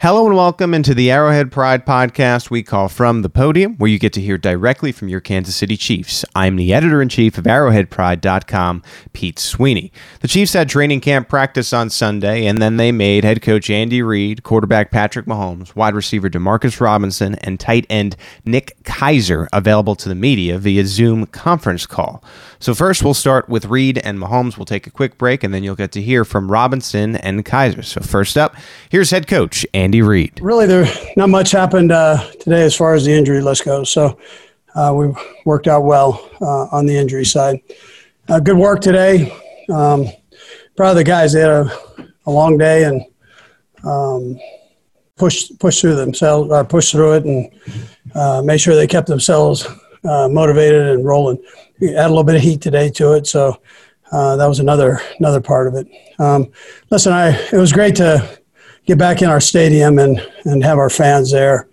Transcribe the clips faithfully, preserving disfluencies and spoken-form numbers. Hello and welcome into the Arrowhead Pride podcast we call From the Podium, where you get to hear directly from your Kansas City Chiefs. I'm the editor-in-chief of arrowhead pride dot com, Pete Sweeney. The Chiefs had training camp practice on Sunday, and then they made head coach Andy Reid, quarterback Patrick Mahomes, wide receiver DeMarcus Robinson, and tight end Nick Keizer available to the media via Zoom conference call. So first, we'll start with Reid and Mahomes. We'll take a quick break, and then you'll get to hear from Robinson and Keizer. So first up, here's head coach Andy Reid. Really, there not much happened uh, today as far as the injury list goes. So uh, we worked out well uh, on the injury side. Uh, good work today. Um, proud of the guys. They had a, a long day and um, pushed pushed through themselves, uh, pushed through it, and uh, made sure they kept themselves uh, motivated and rolling. We had a little bit of heat today to it, so uh, that was another another part of it. Um, listen, I it was great to get back in our stadium and, and have our fans there.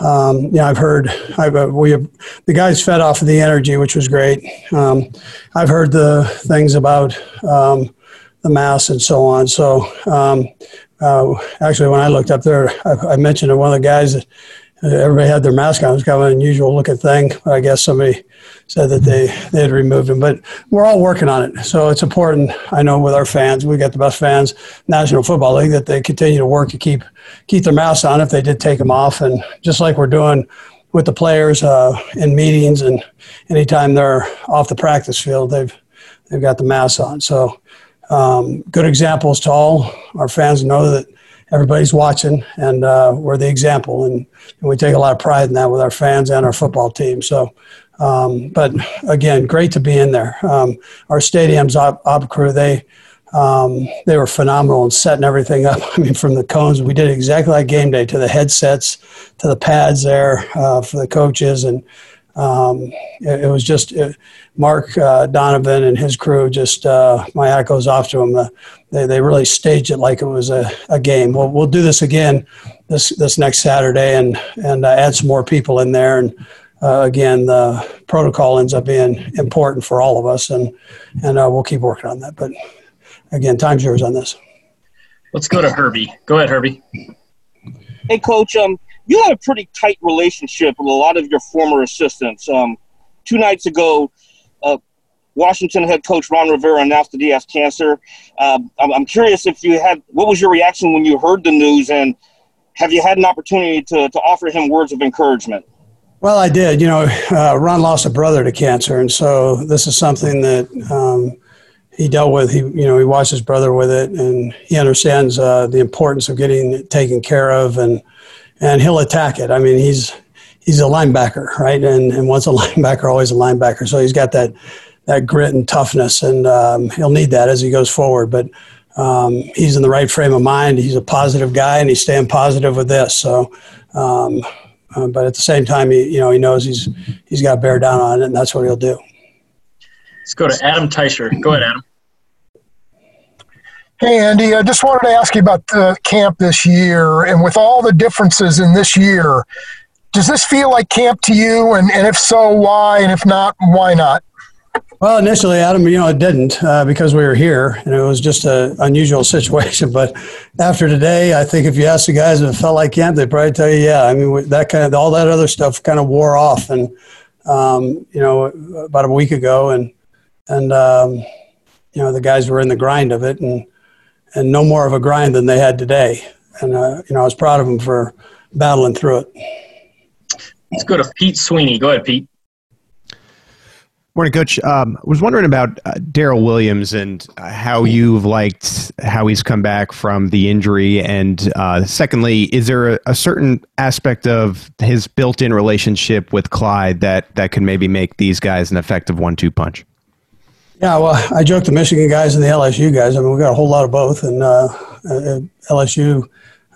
Um, you know, I've heard I've, uh, we have, the guys fed off of the energy, which was great. Um, I've heard the things about um, the mass and so on. So um, uh, actually, when I looked up there, I, I mentioned to one of the guys that everybody had their mask on. It was kind of an unusual looking thing. I guess somebody said that they, they had removed them. But we're all working on it. So it's important, I know, with our fans. We've got the best fans, National Football League, that they continue to work to keep keep their masks on if they did take them off. And just like we're doing with the players uh, in meetings and anytime they're off the practice field, they've they've got the masks on. So um, good examples to all our fans know that everybody's watching, and uh, we're the example, and, and we take a lot of pride in that with our fans and our football team. So, um, but again, great to be in there. Um, our stadium's op, op crew, they um, they were phenomenal in setting everything up. I mean, from the cones, we did exactly like game day, to the headsets, to the pads there uh, for the coaches, and um, it, it was just it, Mark uh, Donovan and his crew. Just uh, my hat goes off to them. The, They they really staged it like it was a, a game. We'll we'll do this again this this next Saturday and and uh, add some more people in there. And uh, again, the protocol ends up being important for all of us, and and uh, we'll keep working on that. But again, time's yours on this. Let's go to Herbie. Go ahead, Herbie. Hey, Coach. Um, you have a pretty tight relationship with a lot of your former assistants. Um, two nights ago, uh. Washington head coach Ron Rivera announced that he has cancer. Um, I'm, I'm curious if you had, what was your reaction when you heard the news, and have you had an opportunity to, to offer him words of encouragement? Well, I did. You know, uh, Ron lost a brother to cancer, and so this is something that um, he dealt with. He, you know, he watched his brother with it, and he understands uh, the importance of getting it taken care of, and and he'll attack it. I mean, he's he's a linebacker, right? And and once a linebacker, always a linebacker. So he's got that. that grit and toughness, and um, he'll need that as he goes forward. But um, he's in the right frame of mind. He's a positive guy, and he's staying positive with this. So, um, uh, but at the same time, he, you know, he knows he's he's got to bear down on it, and that's what he'll do. Let's go to Adam Teicher. Go ahead, Adam. Hey, Andy, I just wanted to ask you about the camp this year, and with all the differences in this year, does this feel like camp to you? And, and if so, why? And if not, why not? Well, initially, Adam, you know, it didn't uh, because we were here, and it was just an unusual situation. But after today, I think if you ask the guys if it felt like camp, they'd probably tell you, yeah. I mean, that kind of all that other stuff kind of wore off, and um, you know, about a week ago, and and um, you know, the guys were in the grind of it, and and no more of a grind than they had today. And uh, you know, I was proud of them for battling through it. Let's go to Pete Sweeney. Go ahead, Pete. Morning, Coach. I um, was wondering about uh, Daryl Williams and uh, how you've liked how he's come back from the injury. And uh, secondly, is there a, a certain aspect of his built-in relationship with Clyde that, that can maybe make these guys an effective one two punch? Yeah, well, I joke the Michigan guys and the L S U guys. I mean, we got a whole lot of both. And uh, L S U,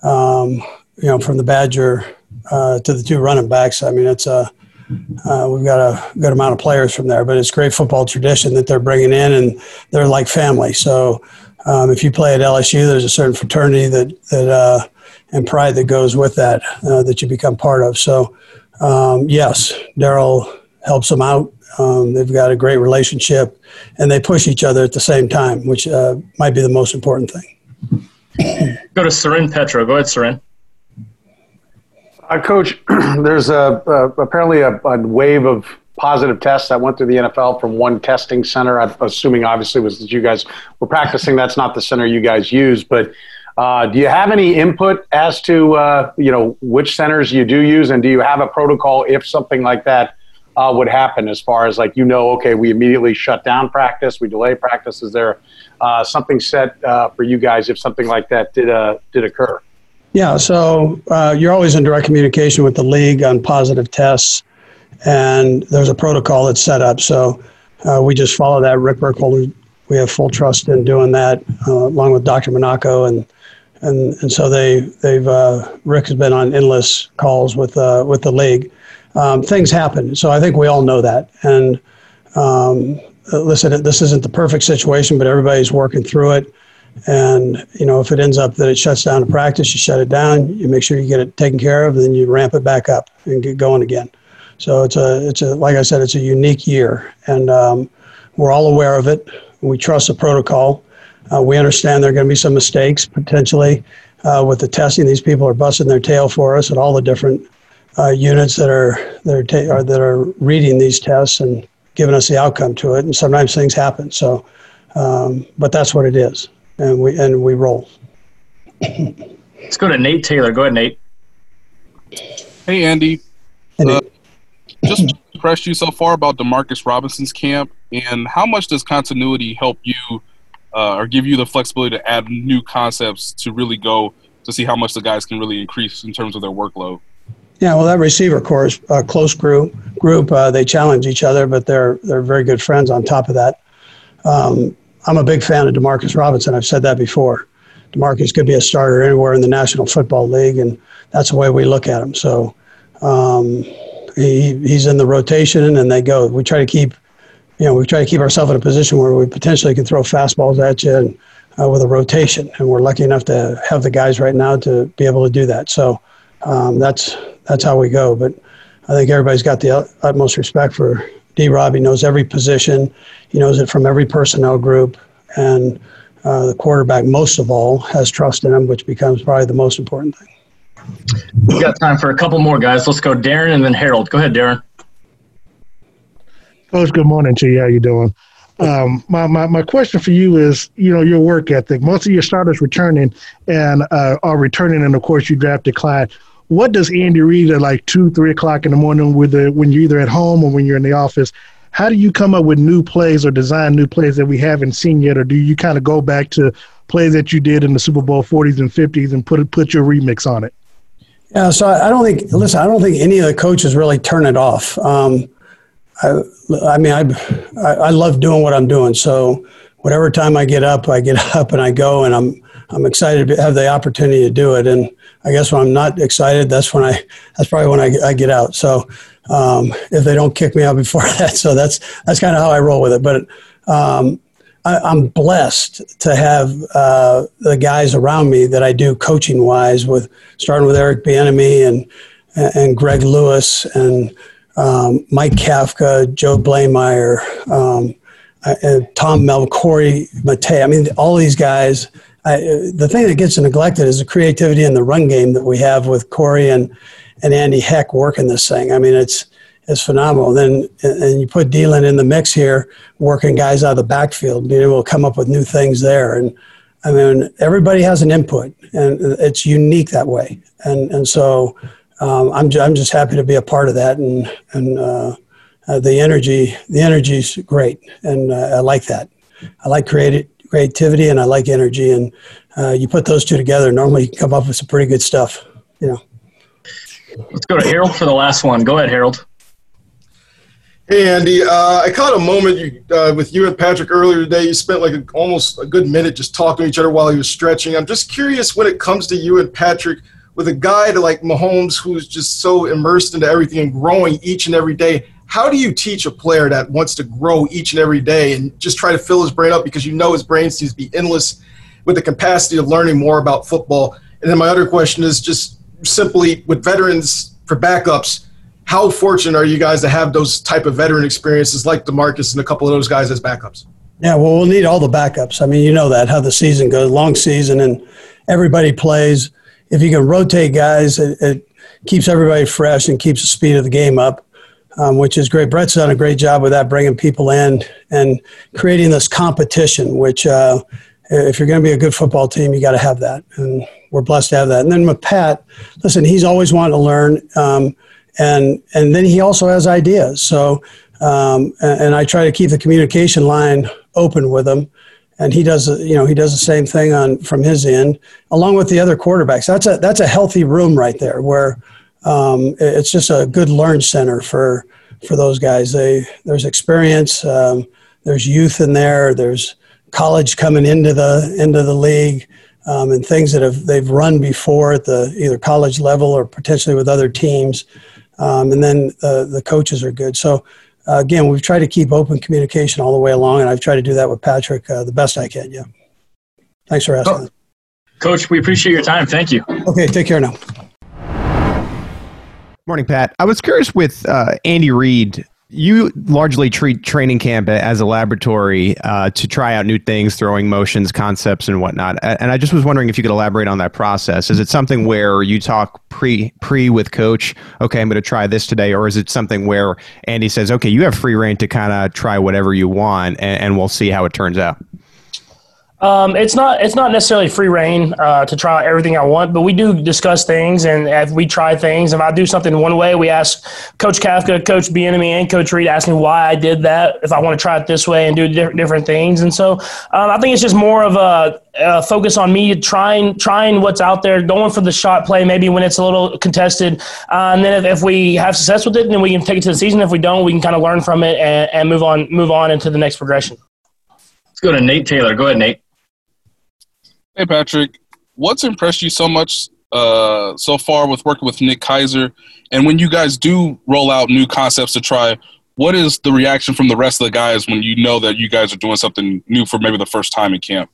um, you know, from the Badger uh, to the two running backs, I mean, it's a uh, we've got a good amount of players from there. But it's great football tradition that they're bringing in, and they're like family. So um, if you play at L S U, there's a certain fraternity that that uh, and pride that goes with that uh, that you become part of. So um, yes, Daryl helps them out. Um, they've got a great relationship, and they push each other at the same time, which uh, might be the most important thing. Go to Seren Petro. Go ahead, Seren. Uh, Coach, there's a, a, apparently a, a wave of positive tests that went through the N F L from one testing center. I'm assuming, obviously, was that you guys were practicing. That's not the center you guys use, but uh, do you have any input as to uh, you know, which centers you do use, and do you have a protocol if something like that Uh, would happen, as far as like, you know, okay, we immediately shut down practice, we delay practice? Is there uh, something set uh, for you guys if something like that did uh, did occur? Yeah, so uh, you're always in direct communication with the league on positive tests, and there's a protocol that's set up. So uh, we just follow that. Rick Burkholder, we have full trust in doing that, uh, along with Doctor Monaco, and and and so they they've uh, Rick has been on endless calls with uh, with the league. Um, things happen. So I think we all know that. And um, listen, this isn't the perfect situation, but everybody's working through it. And, you know, if it ends up that it shuts down to practice, you shut it down, you make sure you get it taken care of, and then you ramp it back up and get going again. So it's a, it's a, like I said, it's a unique year, and um, we're all aware of it. We trust the protocol. Uh, we understand there are going to be some mistakes potentially uh, with the testing. These people are busting their tail for us at all the different Uh, units that are that are, ta- or that are reading these tests and giving us the outcome to it, and sometimes things happen. So, um, but that's what it is, and we and we roll. Let's go to Nate Taylor. Go ahead, Nate. Hey, Andy. Hey, Nate. Uh, just impressed you so far about DeMarcus Robinson's camp, and how much does continuity help you uh, or give you the flexibility to add new concepts to really go to see how much the guys can really increase in terms of their workload? Yeah, well, that receiver course, uh, close group, group uh, they challenge each other, but they're they're very good friends on top of that. Um, I'm a big fan of DeMarcus Robinson. I've said that before. DeMarcus could be a starter anywhere in the National Football League, and that's the way we look at him. So um, he he's in the rotation, and they go. We try to keep, you know, we try to keep ourselves in a position where we potentially can throw fastballs at you, and, uh, with a rotation, and we're lucky enough to have the guys right now to be able to do that. So um, that's. That's how we go. But I think everybody's got the utmost respect for D. Rob. He knows every position. He knows it from every personnel group. And uh, the quarterback, most of all, has trust in him, which becomes probably the most important thing. We've got time for a couple more guys. Let's go Darren and then Harold. Go ahead, Darren. Coach, good morning to you. How you doing? Um, my, my, my question for you is, you know, your work ethic. Most of your starters returning and uh, are returning, and, of course, you drafted Clyde. What does Andy Reid at like two, three o'clock in the morning, with the, when you're either at home or when you're in the office? How do you come up with new plays or design new plays that we haven't seen yet, or do you kind of go back to plays that you did in the Super Bowl forties and fifties and put put your remix on it? Yeah, so I don't think. Listen, I don't think any of the coaches really turn it off. Um, I, I mean, I, I love doing what I'm doing, so whatever time I get up, I get up and I go, and I'm I'm excited to have the opportunity to do it. And I guess when I'm not excited, that's when I, that's probably when I, I get out. So um, if they don't kick me out before that, so that's, that's kind of how I roll with it. But um, I, I'm blessed to have uh, the guys around me that I do coaching wise with, starting with Eric Bieniemy and, and Greg Lewis and um, Mike Kafka, Joe Bleymaier, um, and Tom Melvin, Corey Mate. I mean, all these guys. I, the thing that gets neglected is the creativity in the run game that we have with Corey and, and Andy Heck working this thing. I mean, it's it's phenomenal. Then and, and you put Dylan in the mix here, working guys out of the backfield, being able to come up with new things there. And I mean, everybody has an input, and it's unique that way. And and so um, I'm j- I'm just happy to be a part of that. And and uh, uh, the energy the energy's great, and uh, I like that. I like creative. creativity, and I like energy, and uh, you put those two together, normally you can come up with some pretty good stuff, you know. Let's go to Harold for the last one. Go ahead, Harold. Hey, Andy. Uh, I caught a moment you, uh, with you and Patrick earlier today. You spent like a, almost a good minute just talking to each other while he was stretching. I'm just curious when it comes to you and Patrick, with a guy to like Mahomes who's just so immersed into everything and growing each and every day, how do you teach a player that wants to grow each and every day and just try to fill his brain up, because you know his brain seems to be endless with the capacity of learning more about football? And then my other question is just simply with veterans for backups, how fortunate are you guys to have those type of veteran experiences like DeMarcus and a couple of those guys as backups? Yeah, well, we'll need all the backups. I mean, you know that, how the season goes, long season, and everybody plays. If you can rotate guys, it, it keeps everybody fresh and keeps the speed of the game up, um, which is great. Brett's done a great job with that, bringing people in and creating this competition, which uh, if you're going to be a good football team, you got to have that. And we're blessed to have that. And then with Pat, listen, he's always wanted to learn, um, and and then he also has ideas. So um, and, and I try to keep the communication line open with him. And he does, you know, he does the same thing on from his end, along with the other quarterbacks. That's a that's a healthy room right there, where um, it's just a good learn center for for those guys. They there's experience, um, there's youth in there, there's college coming into the into the league, um, and things that have they've run before at the either college level or potentially with other teams, um, and then uh, the coaches are good. So. Uh, again, we've tried to keep open communication all the way along, and I've tried to do that with Patrick uh, the best I can, yeah. Thanks for asking. Oh. Coach, we appreciate your time. Thank you. Okay, take care now. Morning, Pat. I was curious with uh, Andy Reid. You largely treat training camp as a laboratory uh, to try out new things, throwing motions, concepts, and whatnot. And I just was wondering if you could elaborate on that process. Is it something where you talk pre pre with coach, okay, I'm going to try this today, or is it something where Andy says, okay, you have free reign to kind of try whatever you want, and, and we'll see how it turns out? Um, it's not it's not necessarily free reign uh, to try everything I want, but we do discuss things, and if we try things. If I do something one way, we ask Coach Kafka, Coach Bieniemy, and Coach Reid, asking why I did that, if I want to try it this way and do different, different things. And so um, I think it's just more of a, a focus on me trying trying what's out there, going for the shot play maybe when it's a little contested. Uh, and then if, if we have success with it, then we can take it to the season. If we don't, we can kind of learn from it and, and move on move on into the next progression. Let's go to Nate Taylor. Go ahead, Nate. Hey, Patrick, what's impressed you so much uh, so far with working with Nick Keizer? And when you guys do roll out new concepts to try, what is the reaction from the rest of the guys when you know that you guys are doing something new for maybe the first time in camp?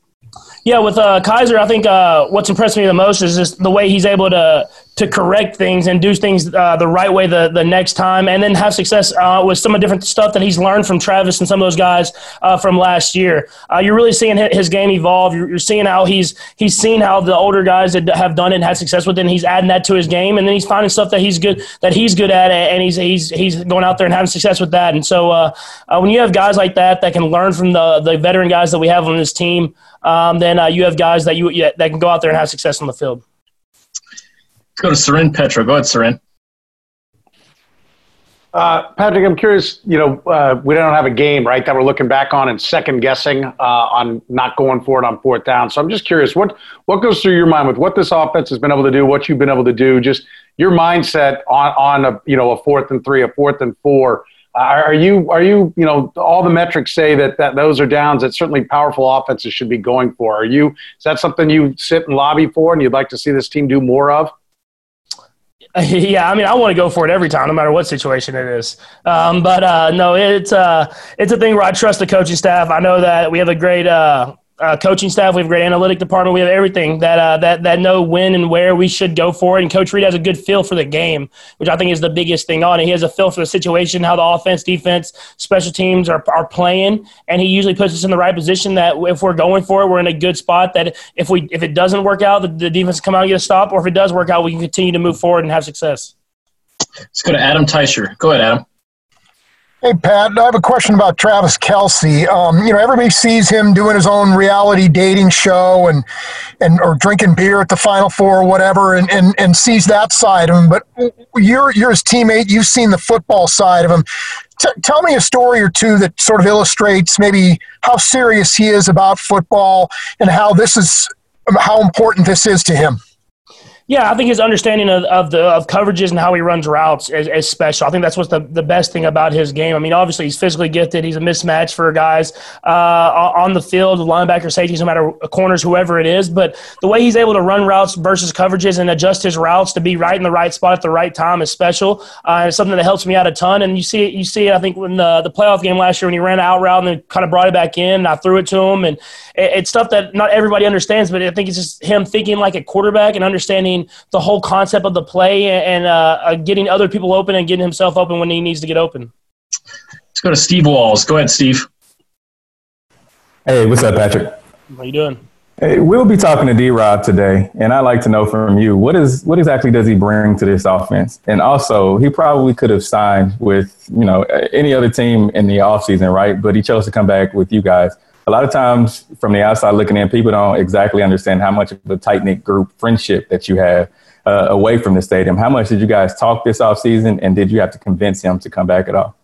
Yeah, with uh, Keizer, I think uh, what's impressed me the most is just the way he's able to – to correct things and do things uh, the right way the, the next time, and then have success uh, with some of the different stuff that he's learned from Travis and some of those guys uh, from last year. Uh, you're really seeing his game evolve. You're, you're seeing how he's he's seen how the older guys that have done it and had success with it, and he's adding that to his game, and then he's finding stuff that he's good that he's good at, and he's he's he's going out there and having success with that. And so uh, uh, when you have guys like that that can learn from the, the veteran guys that we have on this team, um, then uh, you have guys that you that can go out there and have success on the field. Let's go to Seren Petro. Go ahead, Seren. Uh, Patrick, I'm curious, you know, uh, we don't have a game, right, that we're looking back on and second-guessing uh, on not going for it on fourth down. So I'm just curious, what, what goes through your mind with what this offense has been able to do, what you've been able to do, just your mindset on, on a, you know, a fourth and three, a fourth and four. Uh, are you, are you, you know, all the metrics say that, that those are downs that certainly powerful offenses should be going for. Are you, is that something you sit and lobby for and you'd like to see this team do more of? Yeah, I mean, I want to go for it every time, no matter what situation it is. Um, but, uh, no, it's, uh, it's a thing where I trust the coaching staff. I know that we have a great uh, uh, coaching staff. We have a great analytic department. We have everything that, uh, that, that know when and where we should go for it. And Coach Reid has a good feel for the game, which I think is the biggest thing on it. He has a feel for the situation, how the offense, defense, special teams are, are playing. And he usually puts us in the right position that if we're going for it, we're in a good spot that if we if it doesn't work out, the, the defense come out and get a stop. Or if it does work out, we can continue to move forward and have success. Let's go to Adam Teicher. Go ahead, Adam. Hey, Pat, I have a question about Travis Kelce. Um, you know, everybody sees him doing his own reality dating show and, and or drinking beer at the Final Four or whatever and, and, and sees that side of him. But you're, you're his teammate. You've seen the football side of him. T- tell me a story or two that sort of illustrates maybe how serious he is about football and how this is how important this is to him. Yeah, I think his understanding of, of the of coverages and how he runs routes is, is special. I think that's what's the, the best thing about his game. I mean, obviously he's physically gifted. He's a mismatch for guys uh, on the field, linebacker, safeties, no matter corners, whoever it is. But the way he's able to run routes versus coverages and adjust his routes to be right in the right spot at the right time is special. Uh, and it's something that helps me out a ton. And you see it, you see it, I think, when the, the playoff game last year when he ran an out route and then kind of brought it back in and I threw it to him. And it, it's stuff that not everybody understands, but I think it's just him thinking like a quarterback and understanding the whole concept of the play and uh, getting other people open and getting himself open when he needs to get open. Let's go to Steve Walls. Go ahead, Steve. Hey, what's up, Patrick? How you doing? Hey, we'll be talking to D-Rob today, and I'd like to know from you, what is what exactly does he bring to this offense? And also, he probably could have signed with, you know, any other team in the offseason, right? But he chose to come back with you guys. A lot of times from the outside looking in, people don't exactly understand how much of a tight-knit group friendship that you have uh, away from the stadium. How much did you guys talk this offseason, and did you have to convince him to come back at all?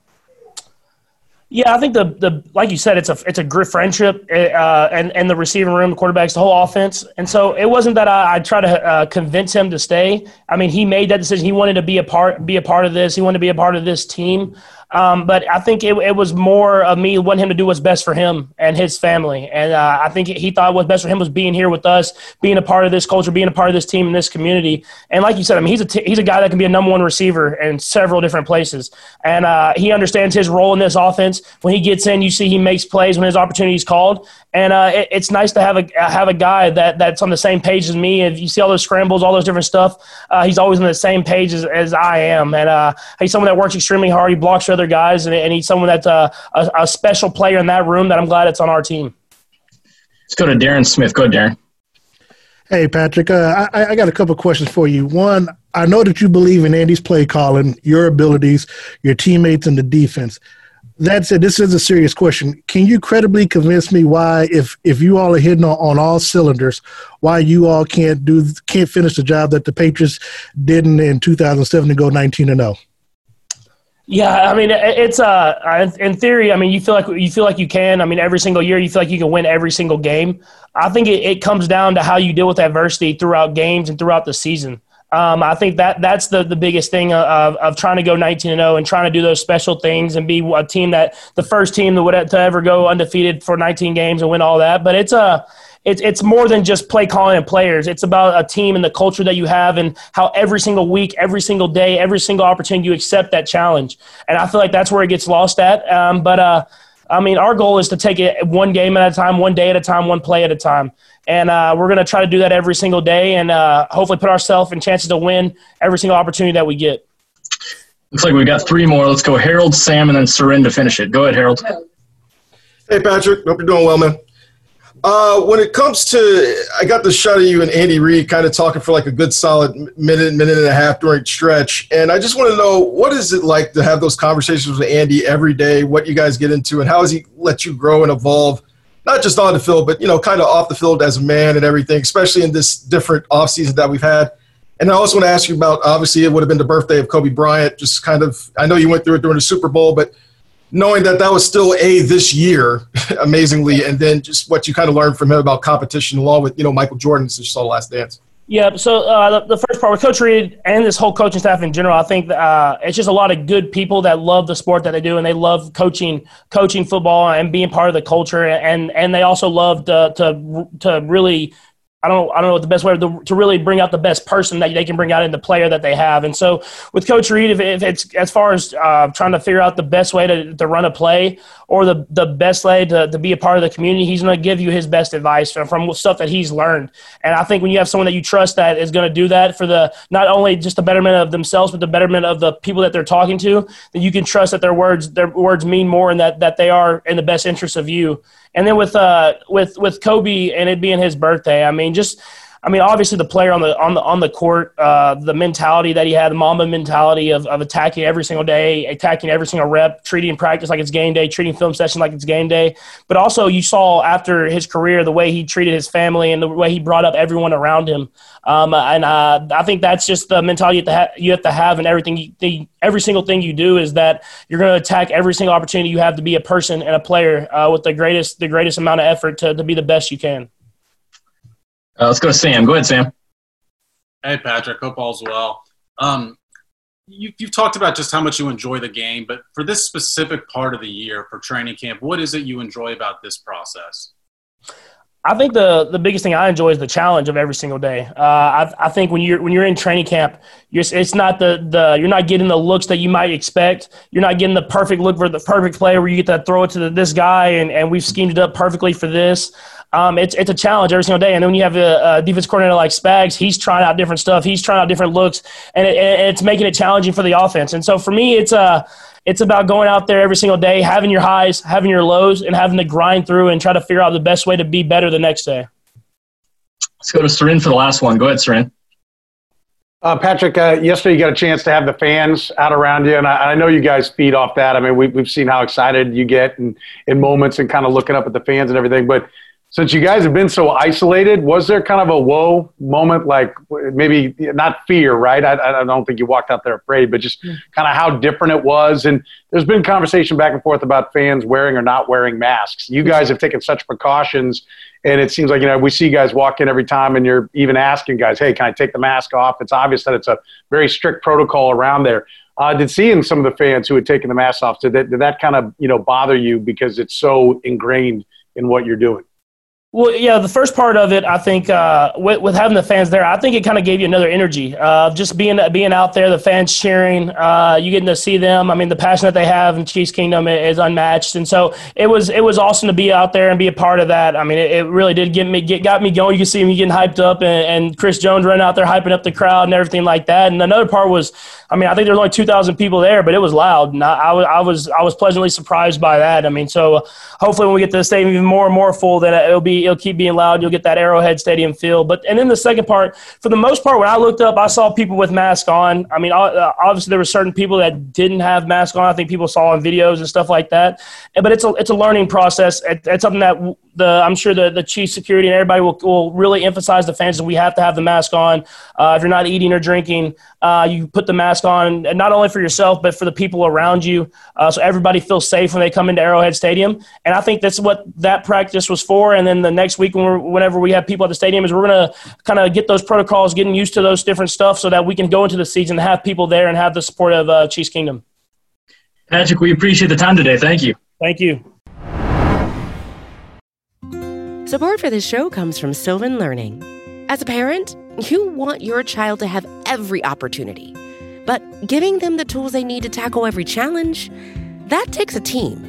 Yeah, I think the the like you said, it's a it's a grit friendship, uh, and and the receiving room, the quarterbacks, the whole offense. And so it wasn't that I, I tried to uh, convince him to stay. I mean, he made that decision. He wanted to be a part be a part of this. He wanted to be a part of this team. Um, but I think it, it was more of me wanting him to do what's best for him and his family. And uh, I think he thought what's best for him was being here with us, being a part of this culture, being a part of this team and this community. And like you said, I mean, he's a, t- he's a guy that can be a number one receiver in several different places. And uh, he understands his role in this offense. When he gets in, you see he makes plays when his opportunity is called. And uh, it, it's nice to have a have a guy that, that's on the same page as me. If you see all those scrambles, all those different stuff, uh, he's always on the same page as, as I am. And uh, he's someone that works extremely hard. He blocks for other guys, and, and he's someone that's uh, a, a special player in that room that I'm glad it's on our team. Let's go to Darren Smith. Go, Darren. Hey, Patrick. Uh, I, I got a couple questions for you. One, I know that you believe in Andy's play calling, your abilities, your teammates, and the defense. That said, this is a serious question. Can you credibly convince me why, if if you all are hitting on, on all cylinders, why you all can't do can't finish the job that the Patriots didn't in two thousand seven and go nineteen and oh? Yeah, I mean, it's uh, in theory. I mean, you feel like you feel like you can. I mean, every single year, you feel like you can win every single game. I think it, it comes down to how you deal with adversity throughout games and throughout the season. Um, I think that that's the, the biggest thing of, of trying to go nineteen and oh and trying to do those special things and be a team that the first team that would have to ever go undefeated for nineteen games and win all that. But it's a it's it's more than just play calling and players. It's about a team and the culture that you have and how every single week, every single day, every single opportunity you accept that challenge. And I feel like that's where it gets lost at. Um, but uh, I mean, our goal is to take it one game at a time, one day at a time, one play at a time. And uh, we're going to try to do that every single day and uh, hopefully put ourselves in chances to win every single opportunity that we get. Looks like we've got three more. Let's go Harold, Sam, and then Seren to finish it. Go ahead, Harold. Hey, Patrick. Hope you're doing well, man. Uh, when it comes to – I got the shot of you and Andy Reid kind of talking for like a good solid minute, minute and a half during stretch. And I just want to know, what is it like to have those conversations with Andy every day, what you guys get into, and how has he let you grow and evolve? Not just on the field, but, you know, kind of off the field as a man and everything, especially in this different offseason that we've had. And I also want to ask you about, obviously, it would have been the birthday of Kobe Bryant, just kind of – I know you went through it during the Super Bowl, but knowing that that was still A this year, amazingly, and then just what you kind of learned from him about competition along with, you know, Michael Jordan since you saw The Last Dance. Yeah, so uh, the, the first part with Coach Reid and this whole coaching staff in general, I think uh, it's just a lot of good people that love the sport that they do, and they love coaching, coaching football and being part of the culture, and and they also love to to, to really. I don't I don't know what the best way to, to really bring out the best person that they can bring out in the player that they have. And so with Coach Reid, if, if it's as far as uh, trying to figure out the best way to, to run a play or the, the best way to, to be a part of the community, he's going to give you his best advice from, from stuff that he's learned. And I think when you have someone that you trust that is going to do that for the not only just the betterment of themselves, but the betterment of the people that they're talking to, that you can trust that their words their words mean more and that, that they are in the best interest of you. And then with uh with, with Kobe and it being his birthday, I mean just I mean obviously the player on the on the on the court, uh, the mentality that he had, the Mamba mentality of, of attacking every single day, attacking every single rep, treating practice like it's game day, treating film session like it's game day. But also you saw after his career the way he treated his family and the way he brought up everyone around him. Um, and uh, I think that's just the mentality you have to, ha- you have to have in everything you think. Every single thing you do is that you're going to attack every single opportunity you have to be a person and a player uh, with the greatest the greatest amount of effort to, to be the best you can. Uh, let's go to Sam. Go ahead, Sam. Hey, Patrick. Hope all's well. Um, you, you've talked about just how much you enjoy the game, but for this specific part of the year, for training camp, what is it you enjoy about this process? I think the, the biggest thing I enjoy is the challenge of every single day. Uh, I, I think when you're when you're in training camp, you're, it's not the, the you're not getting the looks that you might expect. You're not getting the perfect look for the perfect play where you get to throw it to the, this guy and, and we've schemed it up perfectly for this. Um, it's it's a challenge every single day. And then when you have a, a defense coordinator like Spags, he's trying out different stuff. He's trying out different looks, and, it, and it's making it challenging for the offense. And so for me, it's a – It's about going out there every single day, having your highs, having your lows, and having to grind through and try to figure out the best way to be better the next day. Let's go to Seren for the last one. Go ahead, Seren. Uh, Patrick, uh, yesterday you got a chance to have the fans out around you, and I, I know you guys feed off that. I mean, we, we've seen how excited you get in, in moments and kind of looking up at the fans and everything. But since you guys have been so isolated, was there kind of a whoa moment, like maybe not fear, right? I, I don't think you walked out there afraid, but just kind of how different it was. And there's been conversation back and forth about fans wearing or not wearing masks. You guys have taken such precautions, and it seems like, you know, we see you guys walk in every time, and you're even asking guys, hey, can I take the mask off? It's obvious that it's a very strict protocol around there. Uh, did seeing some of the fans who had taken the masks off, did that, did that kind of, you know, bother you because it's so ingrained in what you're doing? Well, yeah, the first part of it, I think, uh, with, with having the fans there, I think it kind of gave you another energy. Uh, just being being out there, the fans cheering, uh, you getting to see them. I mean, the passion that they have in Chiefs Kingdom is unmatched, and so it was it was awesome to be out there and be a part of that. I mean, it, it really did get me get got me going. You can see me getting hyped up, and, and Chris Jones running out there hyping up the crowd and everything like that. And another part was, I mean, I think there was only two thousand people there, but it was loud, and I, I was I was I was pleasantly surprised by that. I mean, so hopefully when we get to the stadium even more and more full, then it'll be. It'll keep being loud. You'll get that Arrowhead Stadium feel. But and then the second part, for the most part, when I looked up, I saw people with masks on. I mean, obviously there were certain people that didn't have masks on. I think people saw in videos and stuff like that. But it's a it's a learning process. It's something that the I'm sure the the chief security and everybody will will really emphasize the fans that we have to have the mask on. Uh, if you're not eating or drinking, uh, you put the mask on, and not only for yourself but for the people around you, uh, so everybody feels safe when they come into Arrowhead Stadium. And I think that's what that practice was for. And then the next week when we're, whenever we have people at the stadium is we're going to kind of get those protocols, getting used to those different stuff so that we can go into the season and have people there and have the support of uh, Chiefs Kingdom. Patrick, we appreciate the time today. Thank you. Thank you. Support for this show comes from Sylvan Learning. As a parent, you want your child to have every opportunity, but giving them the tools they need to tackle every challenge, that takes a team.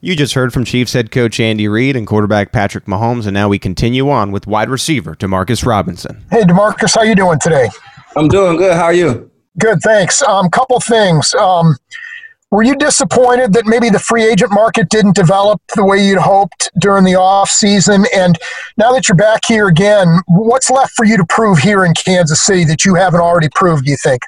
You just heard from Chiefs head coach Andy Reid and quarterback Patrick Mahomes, and now we continue on with wide receiver DeMarcus Robinson. Hey, DeMarcus, how you doing today? I'm doing good. How are you? Good, thanks. Um, couple things. Um, were you disappointed that maybe the free agent market didn't develop the way you'd hoped during the offseason? And now that you're back here again, what's left for you to prove here in Kansas City that you haven't already proved, you think?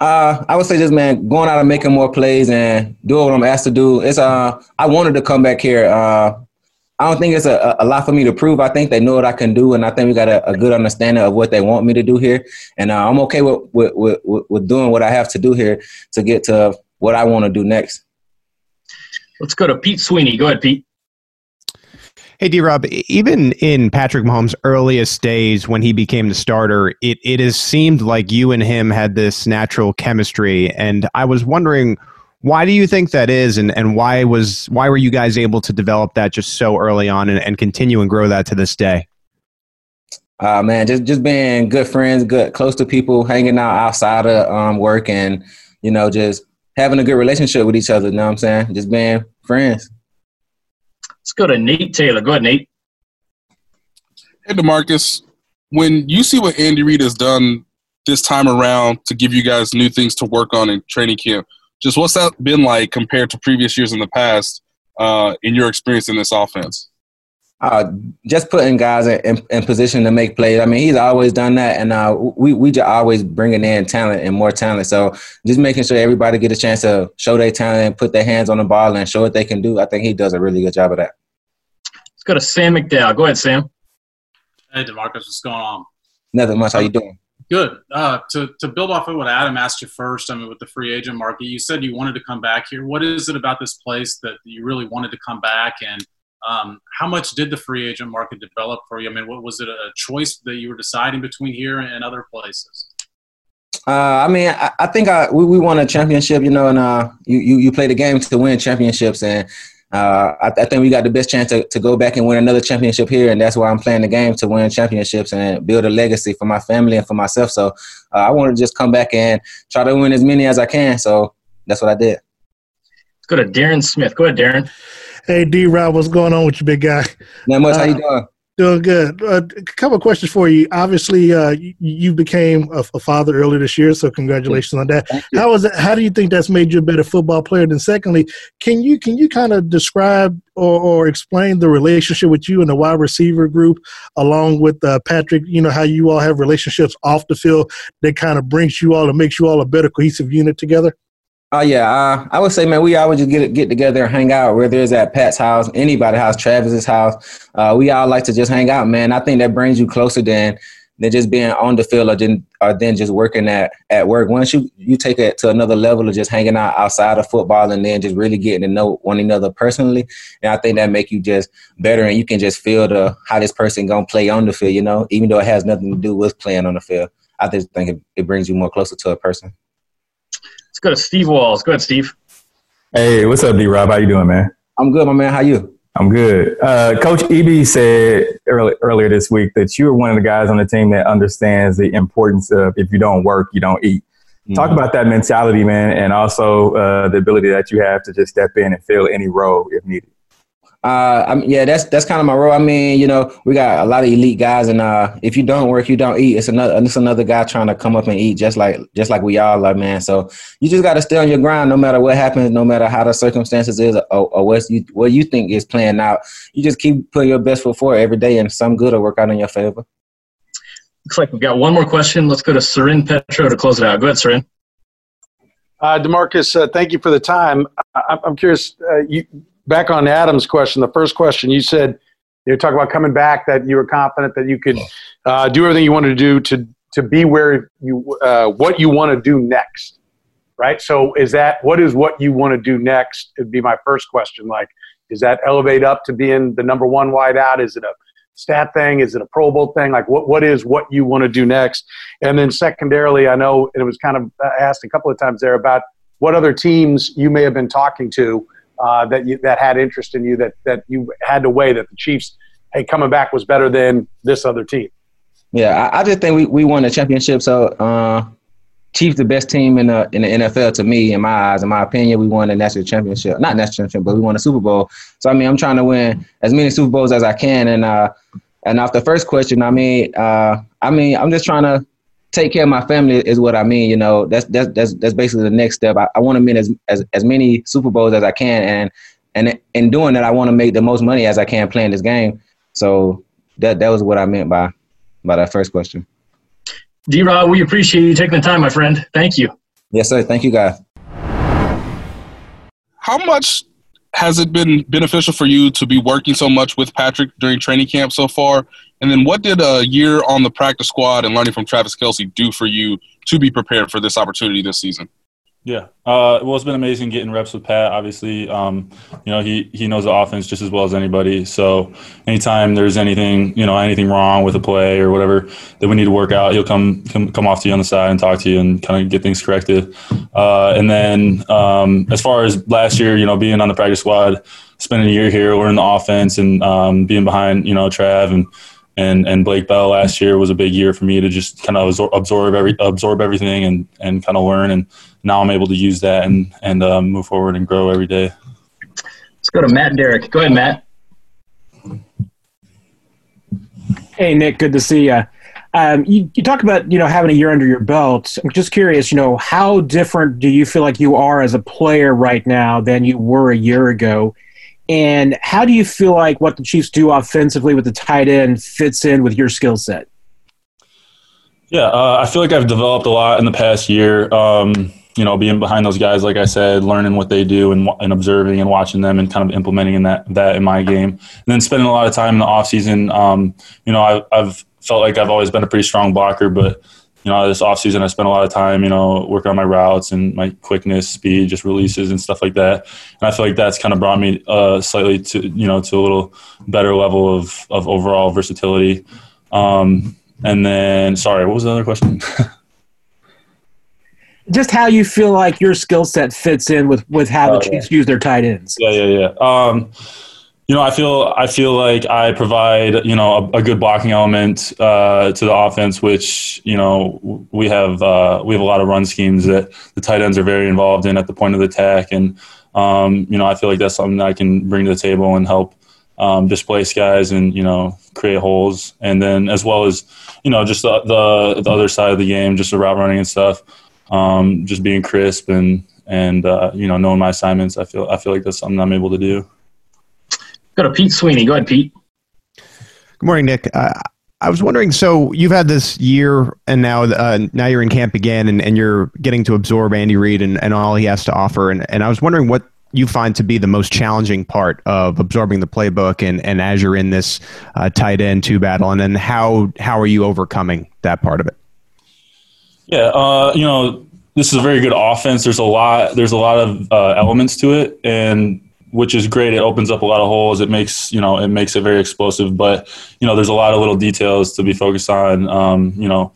Uh, I would say this, man, going out and making more plays and doing what I'm asked to do. It's uh, I wanted to come back here. Uh, I don't think it's a, a lot for me to prove. I think they know what I can do, and I think we got a, a good understanding of what they want me to do here. And uh, I'm okay with with, with with doing what I have to do here to get to what I want to do next. Let's go to Pete Sweeney. Go ahead, Pete. Hey, D-Rob, even in Patrick Mahomes' earliest days when he became the starter, it, it has seemed like you and him had this natural chemistry. And I was wondering, why do you think that is, and, and why was why were you guys able to develop that just so early on and, and continue and grow that to this day? uh, man, just just being good friends, good close to people, hanging out outside of um, work, and you know, just having a good relationship with each other. You know what I'm saying? Just being friends. Let's go to Nate Taylor. Go ahead, Nate. Hey, DeMarcus. When you see what Andy Reid has done this time around to give you guys new things to work on in training camp, just what's that been like compared to previous years in the past uh, in your experience in this offense? Uh, just putting guys in, in, in position to make plays. I mean, he's always done that, and uh, we, we just always bringing in talent and more talent. So just making sure everybody get a chance to show their talent and put their hands on the ball and show what they can do. I think he does a really good job of that. Let's go to Sam McDowell. Go ahead, Sam. Hey, DeMarcus, what's going on? Nothing much. How you doing? Good. Uh, to, to build off of what Adam asked you first, I mean, with the free agent market, you said you wanted to come back here. What is it about this place that you really wanted to come back, and um, how much did the free agent market develop for you? I mean, what was it a choice that you were deciding between here and other places? Uh, I mean, I, I think I, we, we won a championship, you know, and uh, you, you, you play the game to win championships, and Uh, I, I think we got the best chance to, to go back and win another championship here, and that's why I'm playing the game, to win championships and build a legacy for my family and for myself. So uh, I want to just come back and try to win as many as I can. So that's what I did. Let's go to Darren Smith. Go ahead, Darren. Hey, D-Rob, what's going on with you, big guy? Not much. Uh, how you doing? Doing good. Uh, a couple of questions for you. Obviously, uh, you, you became a, a father earlier this year, so congratulations on that. How was that, how do you think that's made you a better football player? And secondly, can you can you kind of describe or, or explain the relationship with you and the wide receiver group, along with uh, Patrick? You know how you all have relationships off the field that kind of brings you all and makes you all a better cohesive unit together. Oh, yeah. Uh, I would say, man, we always just get get together and hang out, whether it's at Pat's house, anybody's house, Travis's house. Uh, we all like to just hang out, man. I think that brings you closer than than just being on the field or then, or then just working at, at work. Once you, you take it to another level of just hanging out outside of football and then just really getting to know one another personally, and I think that make you just better, and you can just feel the how this person going to play on the field, you know, even though it has nothing to do with playing on the field. I just think it, it brings you more closer to a person. Go to Steve Walls. Go ahead, Steve. Hey, what's up, D-Rob? How you doing, man? I'm good, my man. How you? I'm good. Uh, Coach E B said early, earlier this week that you were one of the guys on the team that understands the importance of if you don't work, you don't eat. Mm-hmm. Talk about that mentality, man, and also uh, the ability that you have to just step in and fill any role if needed. Uh, I mean, yeah, that's that's kind of my role. I mean, you know, we got a lot of elite guys, and uh, if you don't work, you don't eat. It's another it's another guy trying to come up and eat, just like just like we all are, man. So you just got to stay on your grind, no matter what happens, no matter how the circumstances is, or, or what you what you think is playing out. You just keep putting your best foot forward every day, and some good will work out in your favor. Looks like we got one more question. Let's go to Surin Petro to close it out. Go ahead, Surin. Uh, DeMarcus, uh, thank you for the time. I, I'm curious, uh, you. Back on Adam's question, the first question, you said you were talking about coming back, that you were confident that you could uh, do everything you wanted to do to to be where you uh, what you want to do next, right? So is that what is what you want to do next? It'd be my first question. Like, is that elevate up to being the number one wide out? Is it a stat thing? Is it a Pro Bowl thing? Like, what what is what you want to do next? And then secondarily, I know it was kind of asked a couple of times there about what other teams you may have been talking to. Uh, that you, that had interest in you, that that you had to weigh that the Chiefs, hey, coming back was better than this other team. Yeah, I, I just think we, we won the championship. So uh, Chiefs, the best team in the in the N F L to me, in my eyes, in my opinion, we won the national championship. Not national championship, but we won the Super Bowl. So I mean, I'm trying to win as many Super Bowls as I can. And uh, and off the first question, I mean, uh, I mean, I'm just trying to take care of my family is what I mean. You know, that's that's that's, that's basically the next step. I, I want to win as, as as many Super Bowls as I can, and and in doing that, I want to make the most money as I can playing this game. So that that was what I meant by by that first question. D-Rob, we appreciate you taking the time, my friend. Thank you. Yes, sir. Thank you, guys. How much has it been beneficial for you to be working so much with Patrick during training camp so far? And then what did a year on the practice squad and learning from Travis Kelce do for you to be prepared for this opportunity this season? Yeah, uh, well, it's been amazing getting reps with Pat, obviously. Um, you know, he, he knows the offense just as well as anybody. So anytime there's anything, you know, anything wrong with a play or whatever that we need to work out, he'll come come, come off to you on the side and talk to you and kind of get things corrected. Uh, and then um, as far as last year, you know, being on the practice squad, spending a year here, learning the offense and um, being behind, you know, Trav and and and Blake Bell last year was a big year for me to just kind of absorb every absorb everything and and kind of learn. And now I'm able to use that and and um, move forward and grow every day. Let's go to Matt and Derek. Go ahead, Matt. Hey, Nick. Good to see you. Um, you, you talk about, you know, having a year under your belt. I'm just curious, you know, how different do you feel like you are as a player right now than you were a year ago? And how do you feel like what the Chiefs do offensively with the tight end fits in with your skill set? Yeah, uh, I feel like I've developed a lot in the past year, um, you know, being behind those guys, like I said, learning what they do and, and observing and watching them and kind of implementing in that, that in my game. And then spending a lot of time in the offseason, um, you know, I, I've felt like I've always been a pretty strong blocker, but, you know, this offseason I spent a lot of time, you know, working on my routes and my quickness, speed, just releases and stuff like that. And I feel like that's kind of brought me uh, slightly to, you know, to a little better level of, of overall versatility. Um, and then, sorry, what was the other question? Just how you feel like your skill set fits in with, with how oh, the Chiefs yeah. use their tight ends. Yeah, yeah, yeah. Um, You know, I feel I feel like I provide, you know, a, a good blocking element uh, to the offense, which, you know, we have uh, we have a lot of run schemes that the tight ends are very involved in at the point of the attack. And, um, you know, I feel like that's something that I can bring to the table and help um, displace guys and, you know, create holes. And then as well as, you know, just the, the, the other side of the game, just the route running and stuff, um, just being crisp and, and uh, you know, knowing my assignments. I feel I feel like that's something I'm able to do. Go to Pete Sweeney. Go ahead, Pete. Good morning, Nick. Uh, I was wondering, so you've had this year, and now uh, now you're in camp again, and, and you're getting to absorb Andy Reid and, and all he has to offer. And, and I was wondering what you find to be the most challenging part of absorbing the playbook and, and as you're in this uh, tight end two battle, and then how, how are you overcoming that part of it? Yeah, uh, you know, this is a very good offense. There's a lot, there's a lot of uh, elements to it, and which is great. It opens up a lot of holes. It makes, you know, it makes it very explosive, but, you know, there's a lot of little details to be focused on. Um, you know,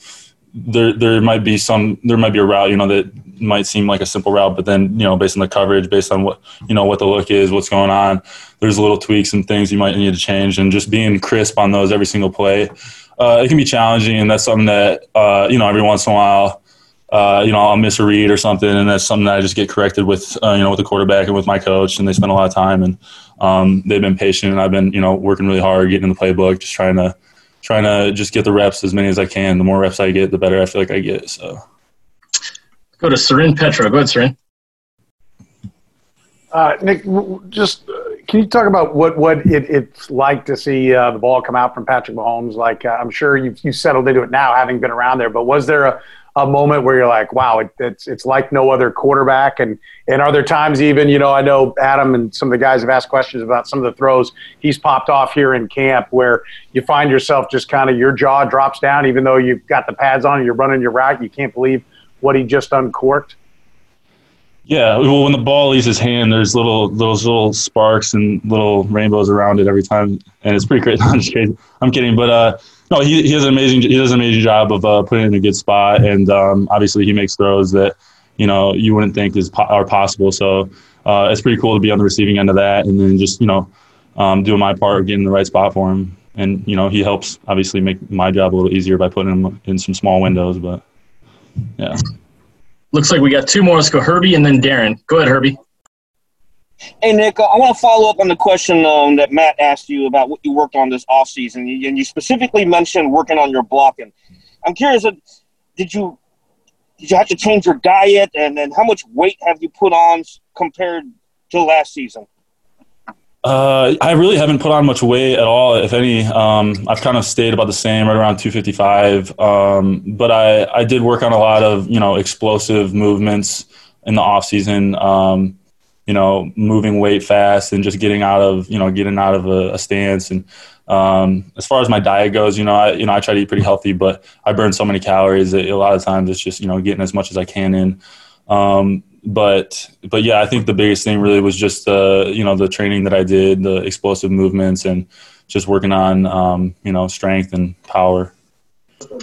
there, there might be some, there might be a route, you know, that might seem like a simple route, but then, you know, based on the coverage, based on what, you know, what the look is, what's going on, there's little tweaks and things you might need to change, and just being crisp on those every single play. Uh, it can be challenging. And that's something that, uh, you know, every once in a while, Uh, you know, I'll miss a read or something, and that's something that I just get corrected with, uh, you know, with the quarterback and with my coach, and they spend a lot of time, and um, they've been patient, and I've been, you know, working really hard, getting in the playbook, just trying to, trying to just get the reps as many as I can. The more reps I get, the better I feel like I get. So, go to Seren Petro. Go ahead, Seren. Uh, Nick, just uh, can you talk about what what it, it's like to see uh, the ball come out from Patrick Mahomes? Like, uh, I'm sure you've you settled into it now, having been around there, but was there a a moment where you're like, wow, it, it's it's like no other quarterback? And, and are there times even, you know, I know Adam and some of the guys have asked questions about some of the throws he's popped off here in camp where you find yourself just kind of your jaw drops down, even though you've got the pads on and you're running your route, you can't believe what he just uncorked? Yeah, well, when the ball leaves his hand, there's little those little sparks and little rainbows around it every time, and it's pretty crazy. I'm just kidding. I'm kidding, but uh, no, he he has an amazing he does an amazing job of uh, putting it in a good spot, and um, obviously he makes throws that, you know, you wouldn't think is po- are possible. So uh, it's pretty cool to be on the receiving end of that, and then just, you know, um, doing my part, getting in the right spot for him, and, you know, he helps obviously make my job a little easier by putting him in some small windows, but yeah. Looks like we got two more. Let's go Herbie and then Darren. Go ahead, Herbie. Hey, Nick, I want to follow up on the question um, that Matt asked you about what you worked on this offseason. And you specifically mentioned working on your blocking. I'm curious, did you did you have to change your diet? And then how much weight have you put on compared to last season? Uh, I really haven't put on much weight at all, if any. Um, I've kind of stayed about the same, right around two fifty-five. Um, but I, I did work on a lot of, you know, explosive movements in the offseason, um, you know, moving weight fast and just getting out of, you know, getting out of a, a stance. And um, as far as my diet goes, you know, I, you know, I try to eat pretty healthy, but I burn so many calories that a lot of times it's just, you know, getting as much as I can in. Um, But, but yeah, I think the biggest thing really was just, uh, you know, the training that I did, the explosive movements, and just working on, um, you know, strength and power.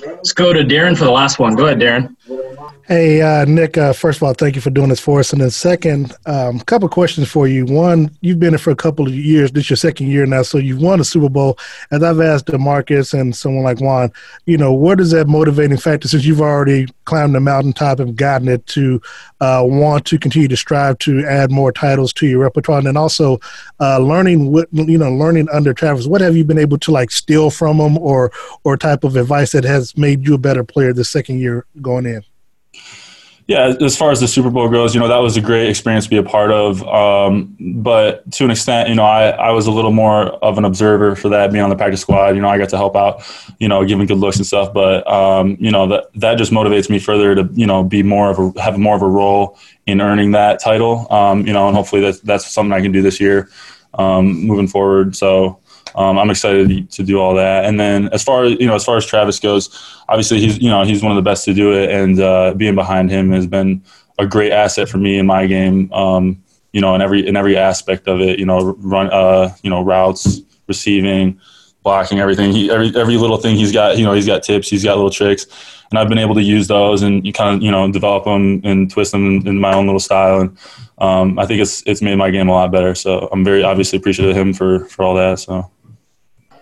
Let's go to Darren for the last one. Go ahead, Darren. Hey, uh, Nick, uh, first of all, thank you for doing this for us. And then second, a um, couple of questions for you. One, you've been here for a couple of years. This is your second year now, so you've won a Super Bowl. As I've asked DeMarcus and someone like Juan, you know, what is that motivating factor, since you've already climbed the mountaintop and gotten it, to uh, want to continue to strive to add more titles to your repertoire? And then also uh, learning, what, you know, learning under Travis, what have you been able to, like, steal from him or, or type of advice that has made you a better player this second year going in? Yeah, as far as the Super Bowl goes, you know, that was a great experience to be a part of. Um, but to an extent, you know, I, I was a little more of an observer for that, being on the practice squad. You know, I got to help out, you know, giving good looks and stuff. But, um, you know, that that just motivates me further to, you know, be more of a, have more of a role in earning that title. Um, you know, and hopefully that's, that's something I can do this year um, moving forward. So. Um, I'm excited to do all that. And then as far as, you know, as far as Travis goes, obviously he's, you know, he's one of the best to do it. And uh, being behind him has been a great asset for me in my game, um, you know, in every, in every aspect of it, you know, run, uh, you know, routes, receiving, blocking, everything. He, every, every little thing he's got, you know, he's got tips, he's got little tricks, and I've been able to use those and kind of, you know, develop them and twist them in, in my own little style. And um, I think it's, it's made my game a lot better. So I'm very obviously appreciative of him for, for all that. So.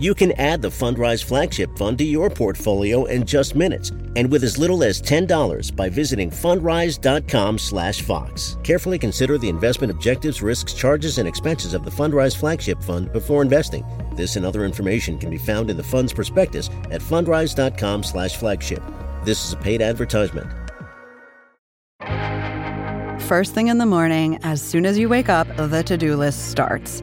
You can add the Fundrise Flagship Fund to your portfolio in just minutes and with as little as ten dollars by visiting fundrise dot com slash fox. Carefully consider the investment objectives, risks, charges, and expenses of the Fundrise Flagship Fund before investing. This and other information can be found in the fund's prospectus at fundrise dot com slash flagship. This is a paid advertisement. First thing in the morning, as soon as you wake up, the to-do list starts.